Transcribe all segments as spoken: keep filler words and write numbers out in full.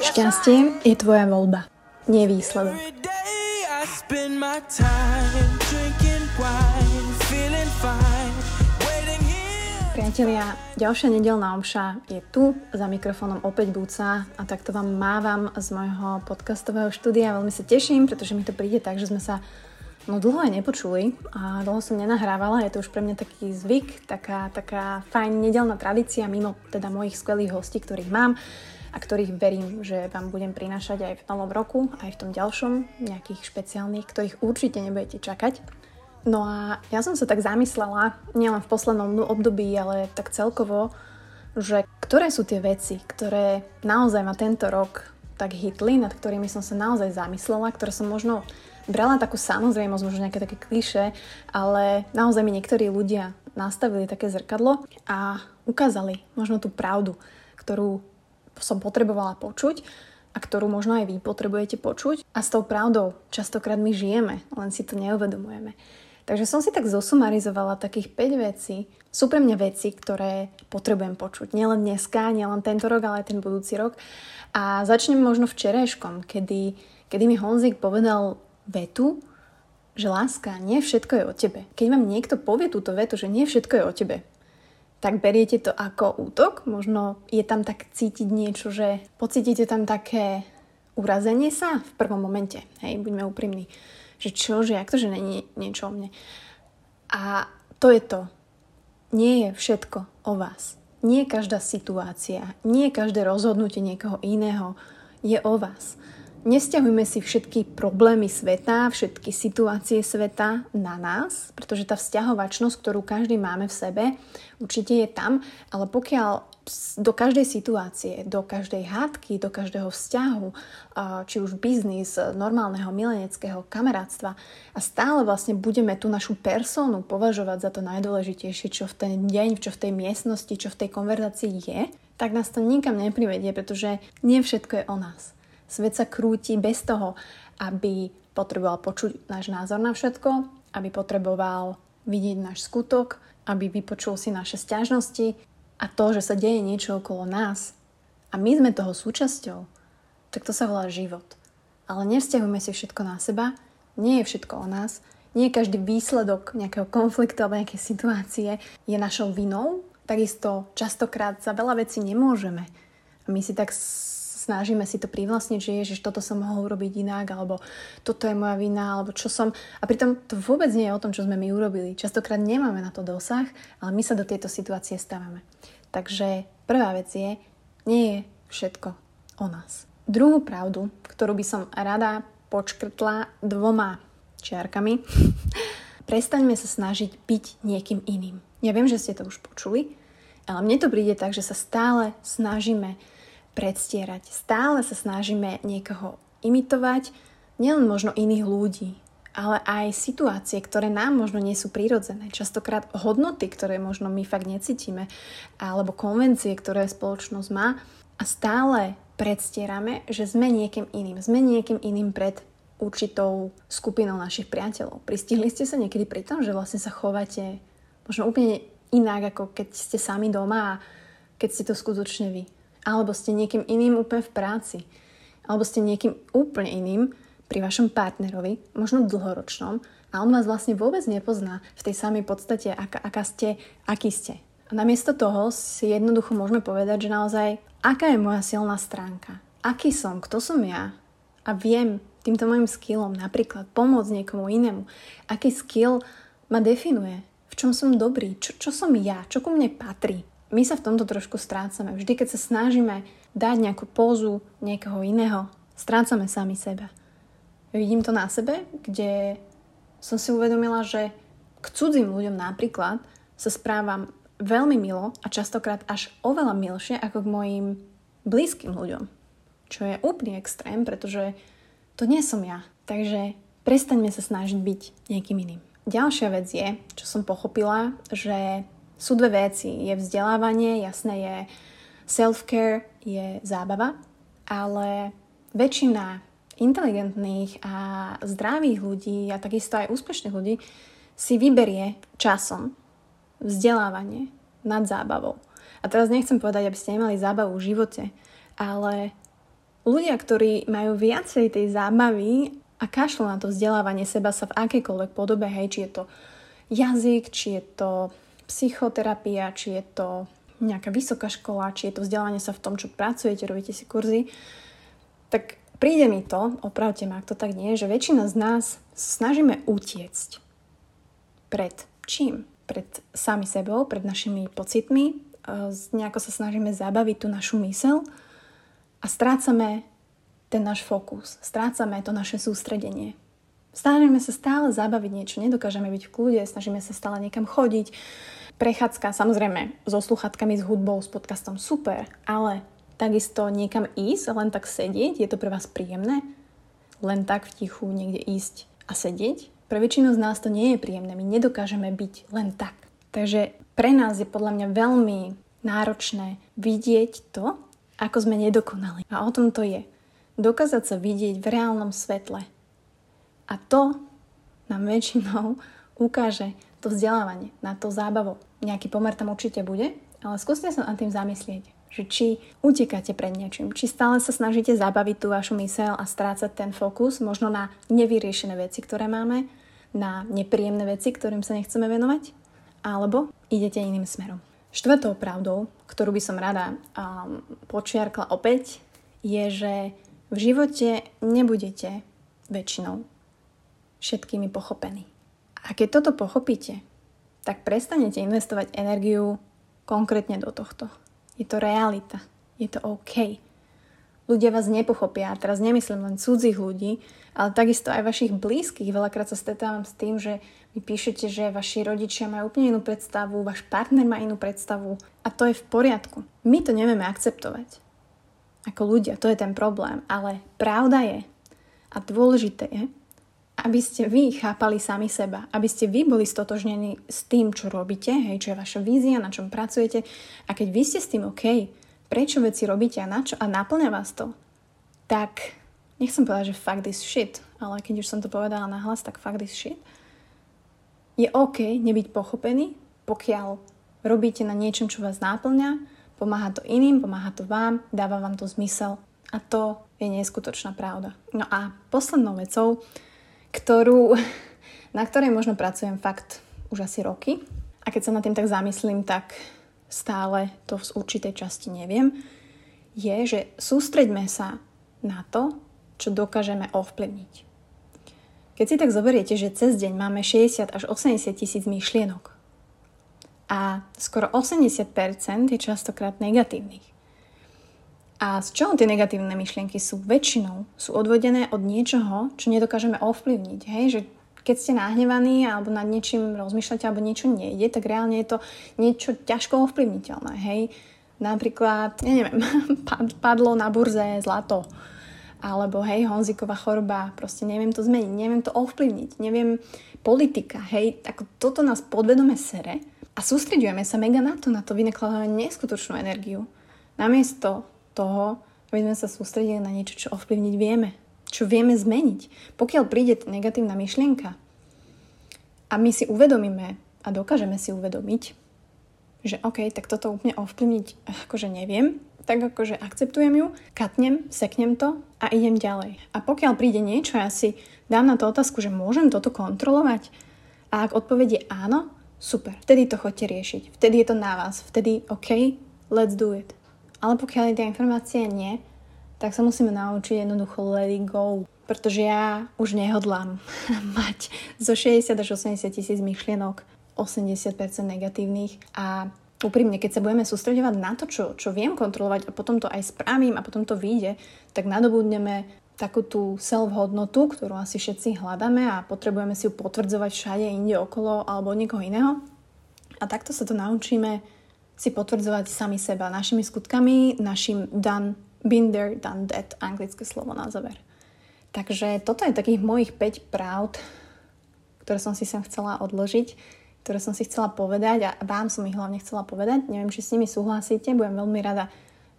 Šťastie je tvoja voľba, nie výsledok. Priatelia, ďalšia nedeľná omša je tu, za mikrofónom opäť Buca a takto vám mávam z môjho podcastového štúdia. Veľmi sa teším, pretože mi to príde tak, že sme sa no, dlho aj nepočuli a dlho som nenahrávala. Je to už pre mňa taký zvyk, taká, taká fajn nedeľná tradícia mimo teda mojich skvelých hostí, ktorých mám a ktorých verím, že vám budem prinášať aj v novom roku, aj v tom ďalšom, nejakých špeciálnych, ktorých určite nebudete čakať. No a ja som sa tak zamyslela, nielen v poslednom období, ale tak celkovo, že ktoré sú tie veci, ktoré naozaj ma tento rok tak hitli, nad ktorými som sa naozaj zamyslela, ktoré som možno brala takú samozrejmosť, možno nejaké také klišé, ale naozaj mi niektorí ľudia nastavili také zrkadlo a ukázali možno tú pravdu, ktorú som potrebovala počuť a ktorú možno aj vy potrebujete počuť. A s tou pravdou častokrát my žijeme, len si to neuvedomujeme. Takže som si tak zosumarizovala takých päť vecí. Sú pre mňa veci, ktoré potrebujem počuť. Nielen dneska, nielen tento rok, ale aj ten budúci rok. A začnem možno včerajškom, kedy, kedy mi Honzik povedal vetu, že láska, nie všetko je o tebe. Keď vám niekto povie túto vetu, že nie všetko je o tebe, tak beriete to ako útok. Možno je tam tak cítiť niečo, že pocítite tam také urazenie sa v prvom momente. Hej, buďme úprimní. Že čo, že jak to, že není niečo o mne. A to je to. Nie je všetko o vás. Nie každá situácia, nie každé rozhodnutie niekoho iného je o vás. Nesťahujme si všetky problémy sveta, všetky situácie sveta na nás, pretože tá vzťahovačnosť, ktorú každý máme v sebe, určite je tam, ale pokiaľ do každej situácie, do každej hádky, do každého vzťahu, či už biznis, normálneho mileneckého kamarátstva a stále vlastne budeme tú našu personu považovať za to najdôležitejšie, čo v ten deň, čo v tej miestnosti, čo v tej konverzácii je, tak nás to nikam neprivedie, pretože nie všetko je o nás. Svet sa krúti bez toho, aby potreboval počuť náš názor na všetko, aby potreboval vidieť náš skutok, aby vypočul si naše sťažnosti. A to, že sa deje niečo okolo nás a my sme toho súčasťou, tak to sa volá život. Ale nevzťahujme si všetko na seba, nie je všetko o nás, nie je každý výsledok nejakého konfliktu alebo nejakej situácie je našou vinou, takisto častokrát za veľa vecí nemôžeme. A my si tak snažíme si to privlastniť, že ježiš, toto som mohol urobiť inak, alebo toto je moja vina, alebo čo som... A pritom to vôbec nie je o tom, čo sme my urobili. Častokrát nemáme na to dosah, ale my sa do tejto situácie stávame. Takže prvá vec je, nie je všetko o nás. Druhú pravdu, ktorú by som rada počkrtla dvoma čiarkami, prestaňme sa snažiť byť niekým iným. Ja viem, že ste to už počuli, ale mne to príde tak, že sa stále snažíme predstierať. Stále sa snažíme niekoho imitovať, nielen možno iných ľudí, ale aj situácie, ktoré nám možno nie sú prirodzené. Častokrát hodnoty, ktoré možno my fakt necítime, alebo konvencie, ktoré spoločnosť má. A stále predstierame, že sme niekým iným. Sme niekým iným pred určitou skupinou našich priateľov. Pristihli ste sa niekedy pri tom, že vlastne sa chovate možno úplne inak, ako keď ste sami doma a keď ste to skutočne vy. Alebo ste niekým iným úplne v práci. Alebo ste niekým úplne iným pri vašom partnerovi, možno dlhoročnom, a on vás vlastne vôbec nepozná v tej samej podstate, aká, aká ste, aký ste. A namiesto toho si jednoducho môžeme povedať, že naozaj, aká je moja silná stránka, aký som, kto som ja a viem týmto mojim skillom napríklad pomôcť niekomu inému, aký skill ma definuje, v čom som dobrý, čo, čo som ja, čo ku mne patrí. My sa v tomto trošku strácame. Vždy, keď sa snažíme dať nejakú pózu niekoho iného, strácame sami seba. Vidím to na sebe, kde som si uvedomila, že k cudzým ľuďom napríklad sa správam veľmi milo a častokrát až oveľa milšie ako k mojim blízkym ľuďom. Čo je úplný extrém, pretože to nie som ja. Takže prestaňme sa snažiť byť niekým iným. Ďalšia vec je, čo som pochopila, že sú dve veci. Je vzdelávanie, jasné, je self-care, je zábava, ale väčšina inteligentných a zdravých ľudí a takisto aj úspešných ľudí si vyberie časom vzdelávanie nad zábavou. A teraz nechcem povedať, aby ste nemali zábavu v živote, ale ľudia, ktorí majú viacej tej zábavy a kašľú na to vzdelávanie seba sa v akékoľvek podobe, hej, či je to jazyk, či je to psychoterapia, či je to nejaká vysoká škola, či je to vzdelávanie sa v tom, čo pracujete, robíte si kurzy, tak príde mi to, opravte ma, ak to tak nie je, že väčšina z nás snažíme utiecť. Pred čím? Pred sami sebou, pred našimi pocitmi, nejako sa snažíme zabaviť tú našu myseľ a strácame ten náš fokus, strácame to naše sústredenie. Snažíme sa stále zabaviť niečo, nedokážeme byť v kľude, snažíme sa stále niekam chodiť. Prechádzka, samozrejme, so sluchátkami, s hudbou, s podcastom, super, ale takisto niekam ísť, len tak sedieť, je to pre vás príjemné? Len tak v tichu niekde ísť a sedieť? Pre väčšinu z nás to nie je príjemné, my nedokážeme byť len tak. Takže pre nás je podľa mňa veľmi náročné vidieť to, ako sme nedokonali. A o tom to je. Dokázať sa vidieť v reálnom svetle. A to nám väčšinou ukáže to vzdelávanie, na to zábavu. Nejaký pomer tam určite bude, ale skúste sa nad tým zamyslieť, že či utekáte pred niečím, či stále sa snažíte zabaviť tú vašu myseľ a strácať ten fokus možno na nevyriešené veci, ktoré máme, na nepríjemné veci, ktorým sa nechceme venovať, alebo idete iným smerom. Štvrtou pravdou, ktorú by som rada um, počiarkla opäť, je, že v živote nebudete väčšinou všetkými pochopení. A keď toto pochopíte, tak prestanete investovať energiu konkrétne do tohto. Je to realita. Je to OK. Ľudia vás nepochopia. A teraz nemyslím len cudzích ľudí, ale takisto aj vašich blízkych. Veľakrát sa stretávam s tým, že vy píšete, že vaši rodičia majú úplne inú predstavu, váš partner má inú predstavu a to je v poriadku. My to nevieme akceptovať. Ako ľudia, to je ten problém. Ale pravda je a dôležité je, aby ste vy chápali sami seba, aby ste vy boli stotožnení s tým, čo robíte, hej, čo je vaša vízia, na čom pracujete a keď vy ste s tým OK, prečo veci robíte a na čo a naplňa vás to, tak nechcem povedať, že fuck this shit, ale keď už som to povedala nahlas, tak fuck this shit. Je OK nebyť pochopený, pokiaľ robíte na niečom, čo vás náplňa, pomáha to iným, pomáha to vám, dáva vám to zmysel a to je neskutočná pravda. No a poslednou vecou, ktorú, na ktorej možno pracujem fakt už asi roky a keď sa nad tým tak zamyslím, tak stále to v určitej časti neviem, je, že sústreďme sa na to, čo dokážeme ovplyvniť. Keď si tak zoberiete, že cez deň máme šesťdesiat až osemdesiat tisíc myšlienok a skoro osemdesiat percent je častokrát negatívnych. A z čoho tie negatívne myšlienky sú? Väčšinou sú odvodené od niečoho, čo nedokážeme ovplyvniť. Hej? Že keď ste nahnevaní alebo nad niečím rozmýšľate alebo niečo nejde, tak reálne je to niečo ťažko ovplyvniteľné. Hej? Napríklad, ja neviem, padlo na burze zlato. Alebo hej, Honzíková choroba. Proste neviem to zmeniť, neviem to ovplyvniť, neviem politika. Hej? Ako toto nás podvedome sere a sústreďujeme sa mega na to, na to vynakladáme neskutočnú energiu. Namiesto toho, aby sme sa sústredili na niečo, čo ovplyvniť vieme, čo vieme zmeniť. Pokiaľ príde negatívna myšlienka a my si uvedomíme a dokážeme si uvedomiť, že OK, tak toto úplne ovplyvniť akože neviem, tak akože akceptujem ju, katnem, seknem to a idem ďalej. A pokiaľ príde niečo, ja si dám na to otázku, že môžem toto kontrolovať a ak odpovedie áno, super, vtedy to chodte riešiť, vtedy je to na vás, vtedy OK, let's do it. Ale pokiaľ je tá informácia nie, tak sa musíme naučiť jednoducho let it go. Pretože ja už nehodlám mať zo šesťdesiat až osemdesiat tisíc myšlienok osemdesiat percent negatívnych. A úprimne, keď sa budeme sústredovať na to, čo, čo viem kontrolovať a potom to aj spravím a potom to vyjde, tak nadobudneme takú tú self-hodnotu, ktorú asi všetci hľadáme a potrebujeme si ju potvrdzovať všade inde okolo alebo od niekoho iného. A takto sa to naučíme si potvrdzovať sami seba našimi skutkami, našim done, been there, done that, anglické slovo na záver. Takže toto je takých mojich päť pravd, ktoré som si sem chcela odložiť, ktoré som si chcela povedať a vám som ich hlavne chcela povedať. Neviem, či s nimi súhlasíte, budem veľmi rada,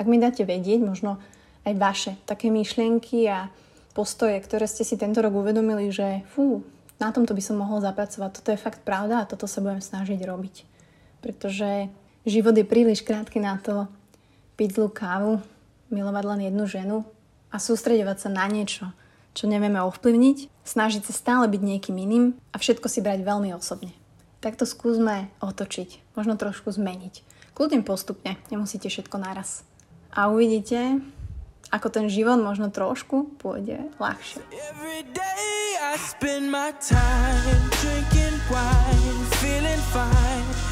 ak mi dáte vedieť, možno aj vaše také myšlienky a postoje, ktoré ste si tento rok uvedomili, že fú, na tomto by som mohol zapracovať. Toto je fakt pravda a toto sa budem snažiť robiť. Pretože život je príliš krátky na to piť zlú kávu milovať len jednu ženu a sústreďovať sa na niečo, čo nevieme ovplyvniť, snažiť sa stále byť niekým iným a všetko si brať veľmi osobne. Takto skúsme otočiť, možno trošku zmeniť. Kľudne postupne, nemusíte všetko naraz. A uvidíte, ako ten život možno trošku pôjde ľahšie. I spend my time drinking wine, feeling fine.